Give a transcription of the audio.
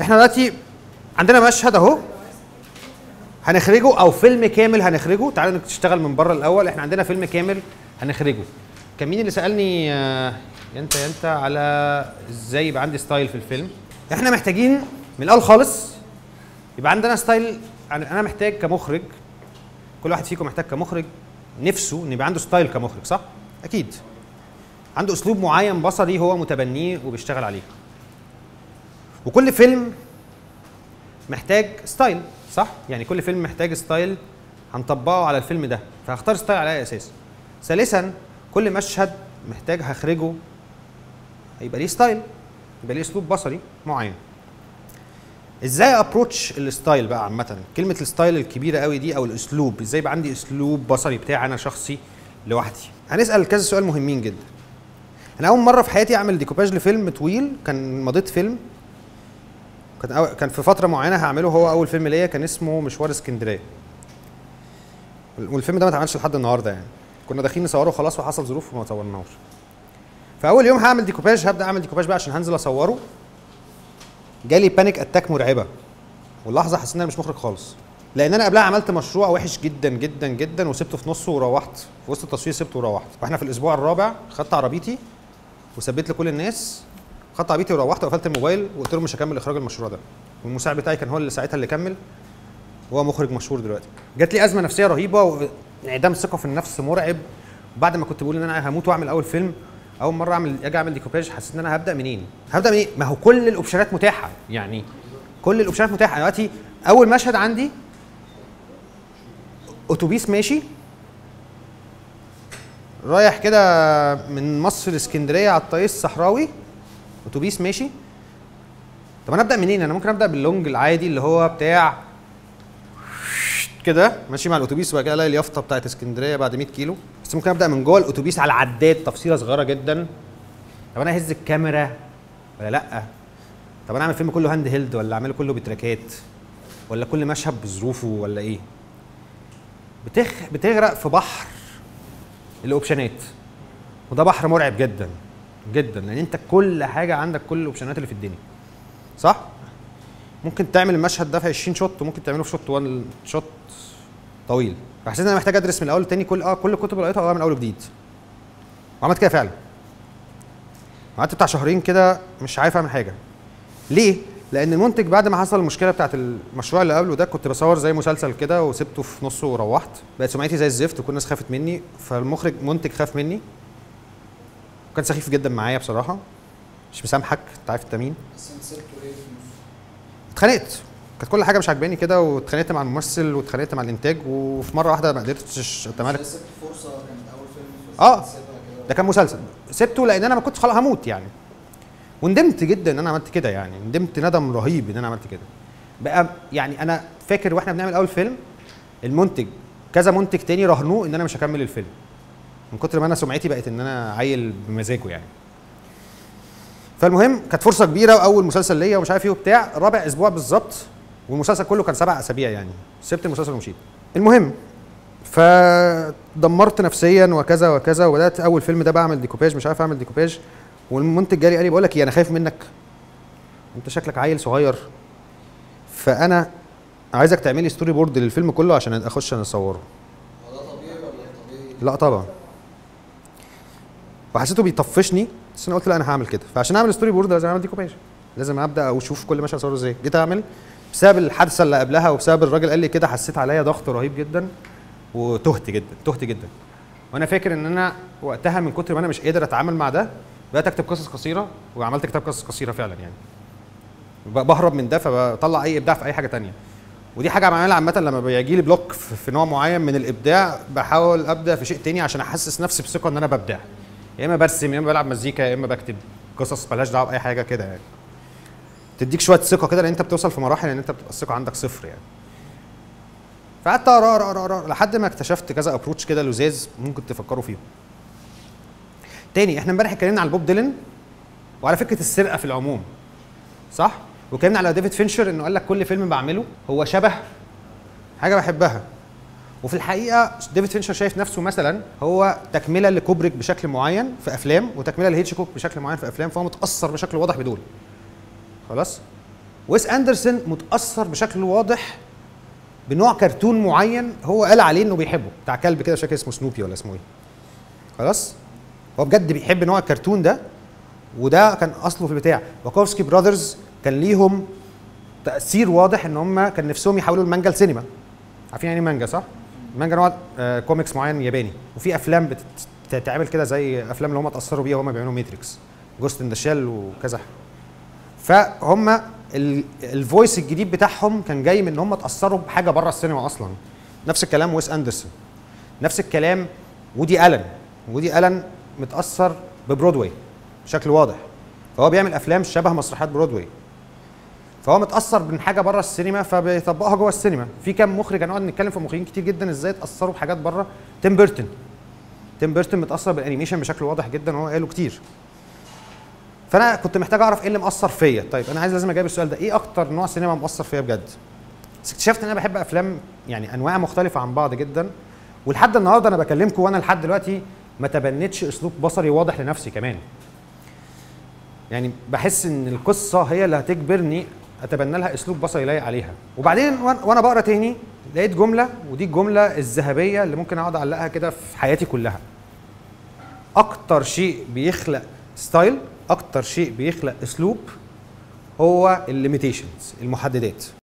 احنا دلوقتي عندنا مشهد اهو هنخرجه، او فيلم كامل هنخرجه. تعالوا نشتغل من بره الاول. احنا عندنا فيلم كامل هنخرجه. كان مين اللي سالني يا انت على ازاي يبقى عندي ستايل في الفيلم؟ احنا محتاجين من الاول خالص يبقى عندنا ستايل. انا محتاج كمخرج، كل واحد فيكم محتاج كمخرج نفسه ان يبقى عنده ستايل كمخرج، صح؟ اكيد عنده اسلوب معين بصري هو متبنيه وبيشتغل عليه، وكل فيلم محتاج ستايل، صح؟ يعني كل فيلم محتاج ستايل هنطبقه على الفيلم ده، فهختار ستايل على اي اساس؟ ثالثا كل مشهد محتاج هخرجه هيبقى ليه ستايل، يبقى ليه اسلوب بصري معين. ازاي ابروتش الستايل بقى عامه؟ كلمه الستايل الكبيره قوي دي او الاسلوب، ازاي يبقى عندي اسلوب بصري بتاعي انا شخصي لوحدي؟ هنسال كذا سؤال مهمين جدا. انا اول مره في حياتي اعمل ديكوباج لفيلم طويل، كان مضيت فيلم كان في فتره معينه هعمله، هو اول فيلم ليا كان اسمه مشوار اسكندريه، والفيلم ده ما اتعملش لحد النهارده، يعني كنا داخلين نصوره خلاص وحصل ظروف وما صورناهوش. فاول يوم هعمل ديكوباج، هبدا اعمل ديكوباج بقى عشان هنزل اصوره، جالي بانيك اتاك مرعبه، واللحظه حسيت ان انا مش مخرج خالص، لان انا قبلها عملت مشروع وحش جدا جدا جدا وسبته في نصه وروحت، في وسط التصوير سبته وروحت. واحنا في الاسبوع الرابع خدت عربيتي وثبت لكل الناس، خدت عربيتي وروحت وقفلت الموبايل وقلت لهم مش هكمل اخراج المشروع ده، والمساعد بتاعي كان هو اللي ساعتها اللي كمل، وهو مخرج مشهور دلوقتي. جات لي ازمه نفسيه رهيبه وانعدام ثقه في النفس مرعب، بعد ما كنت بقول ان انا هموت واعمل اول فيلم، اول مره اجي اعمل ديكوباج، حسيت ان انا هبدا منين؟ ما هو كل الاوبشنات متاحه، يعني كل الاوبشنات متاحه دلوقتي. اول مشهد عندي اتوبيس ماشي رايح كده من مصر لاسكندريه على الطريق الصحراوي، اتوبيس ماشي. طب انا ابدا منين؟ انا ممكن ابدا باللونج العادي اللي هو بتاع كده ماشي مع الاتوبيس، وبعد كده الاقي اليافطه بتاعت اسكندريه بعد 100 كيلو، بس ممكن ابدا من جوه الاتوبيس على عداد تفصيله صغيره جدا. طب انا اهز الكاميرا ولا لا؟ طب انا اعمل فيلم كله هاند هيلد ولا اعمله كله بتراكات، ولا كل مشهد بظروفه، ولا ايه؟ بتغرق في بحر الاوبشنات، وده بحر مرعب جدا جدا، لان انت كل حاجه عندك، كل الاوبشنات اللي في الدنيا، صح؟ ممكن تعمل المشهد ده في 20 شوت، وممكن تعمله في شوت 1 شوت طويل. فحسيت ان انا محتاج ادرس من الاول للتاني كل الكتب اللي قريتها من اول وجديد، وعملت كده فعلا. قعدت بتاع شهرين كده مش عارف اعمل حاجه. ليه؟ لان المنتج بعد ما حصل المشكله بتاعت المشروع اللي قبله ده، كنت بصور زي مسلسل كده وسبته في نصه وروحت، بقت سمعتي زي الزفت وكل الناس خافت مني، فالمخرج منتج خاف مني وكان سخيف جدا معايا بصراحه، مش مسامحك انت عارف انت مين. اتخانقت، كانت كل حاجه مش عاجباني كده، واتخانقت مع الممثل واتخانقت مع الانتاج، وفي مره واحده ما قدرتش. انت مالك؟ سبت فرصه، كانت اول فيلم ده كان مسلسل، سبته لان انا ما كنتش خلاص هموت يعني، وندمت جدا ان انا عملت كده، يعني ندمت ندم رهيب ان انا عملت كده بقى. يعني انا فاكر واحنا بنعمل اول فيلم، المنتج كذا منتج تاني رهنوه ان انا مش هكمل الفيلم، من كتر ما انا سمعتي بقت ان انا عيل بمزاجه يعني. فالمهم كانت فرصه كبيره، واول مسلسل ليا ومش عارف ايه وبتاع، رابع اسبوع بالظبط والمسلسل كله كان 7 اسابيع يعني، سبت المسلسل ومشيت. المهم فدمرت نفسيا وكذا وكذا، وبدات اول فيلم ده بعمل ديكوباج، مش عارف اعمل ديكوباج، والمنتج جالي قال لي بقول لك ايه، انا خايف منك، انت شكلك عيل صغير، فانا عايزك تعمل لي ستوري بورد للفيلم كله عشان اخش انا اصوره. هو ده طبيعي ولا طبيعي؟ لا طبعا. وحسيته بيطفشني، بس انا قلت لا انا هعمل كده. فعشان اعمل ستوري بورد لازم اعمل ديكوباج، لازم ابدا واشوف كل مشهد اصوره ازاي. جيت اعمل، بسبب الحادثه اللي قبلها وبسبب الراجل قال لي كده، حسيت عليا ضغط رهيب جدا وتهت جدا تهت جدا. وانا فاكر ان انا وقتها من كتر ما انا مش قادر اتعامل مع ده بدات اكتب قصص قصيره، وعملت كتاب قصص قصيره فعلا يعني، بهرب من ده فبطلع اي ابداع في اي حاجه ثانيه. ودي حاجه بعملها عامه، لما بيجي لي بلوك في نوع معين من الابداع بحاول ابدا في شيء ثاني عشان احسس نفسي بثقه ان انا ببدع، يا اما برسم يا اما بلعب مزيكا يا اما بكتب قصص مالهاش دعوه باي حاجه كده يعني، تديك شويه ثقه كده، لان انت بتوصل في مراحل ان انت بتبقى الثقه عندك صفر يعني. فقعدت اقرا لحد ما اكتشفت كذا ابروتش كده لزاز ممكن تفكروا فيهم. تاني احنا امبارح اتكلمنا على بوب ديلن وعلى فكره السرقه في العموم، صح؟ واتكلمنا على ديفيد فينشر انه قال لك كل فيلم بعمله هو شبه حاجه بحبها، وفي الحقيقه ديفيد فينشر شايف نفسه مثلا هو تكمله لكوبريك بشكل معين في افلام، وتكمله لهيتشكوك بشكل معين في افلام، فهو متاثر بشكل واضح بدول، خلاص؟ ويس اندرسون متاثر بشكل واضح بنوع كرتون معين هو قال عليه انه بيحبه، بتاع كلب كده شكل اسمه سنوبي ولا اسمه ايه. خلاص؟ هو بجد بيحب نوع الكرتون ده، وده كان اصله في البتاع. واكوفسكي براذرز كان ليهم تاثير واضح ان هم كان نفسهم يحولوا المانجا لسينما. عارفين يعني ايه مانجا صح؟ المانجا نوع كوميكس معين ياباني، وفي افلام بتتعمل كده زي افلام اللي هم اتاثروا بيها وهم بيعملوا ماتريكس، جوست ان ذا شيل وكذا. فهم الفويس الجديد بتاعهم كان جاي من ان هم اتاثروا بحاجه بره السينما اصلا. نفس الكلام ويس اندرسون، نفس الكلام وودي الن. وودي الن متاثر ببرودواي بشكل واضح، فهو بيعمل افلام شبه مسرحيات برودواي، فهو متاثر من حاجه بره السينما فبيطبقها جوه السينما. في كام مخرج هنقعد نتكلم في مخرجين كتير جدا ازاي اتاثروا بحاجات بره. تيم بيرتون متاثر بالانيميشن بشكل واضح جدا، وهو قاله كتير. فانا كنت محتاج اعرف ايه اللي مأثر فيا. طيب انا لازم اجاوب السؤال ده، ايه اكتر نوع سينما مأثر فيا بجد؟ بس اكتشفت ان انا بحب افلام يعني انواع مختلفه عن بعض جدا، ولحد النهارده انا بكلمكم وانا لحد دلوقتي ما تبنتش اسلوب بصري واضح لنفسي كمان. يعني بحس ان القصه هي اللي هتجبرني اتبنى لها اسلوب بصري لايق عليها. وبعدين وانا بقرا تاني لقيت جمله، ودي الجمله الذهبيه اللي ممكن اقعد اعلقها كده في حياتي كلها. اكتر شيء بيخلق ستايل، اكتر شيء بيخلق اسلوب، هو الليميتيشنز، المحددات.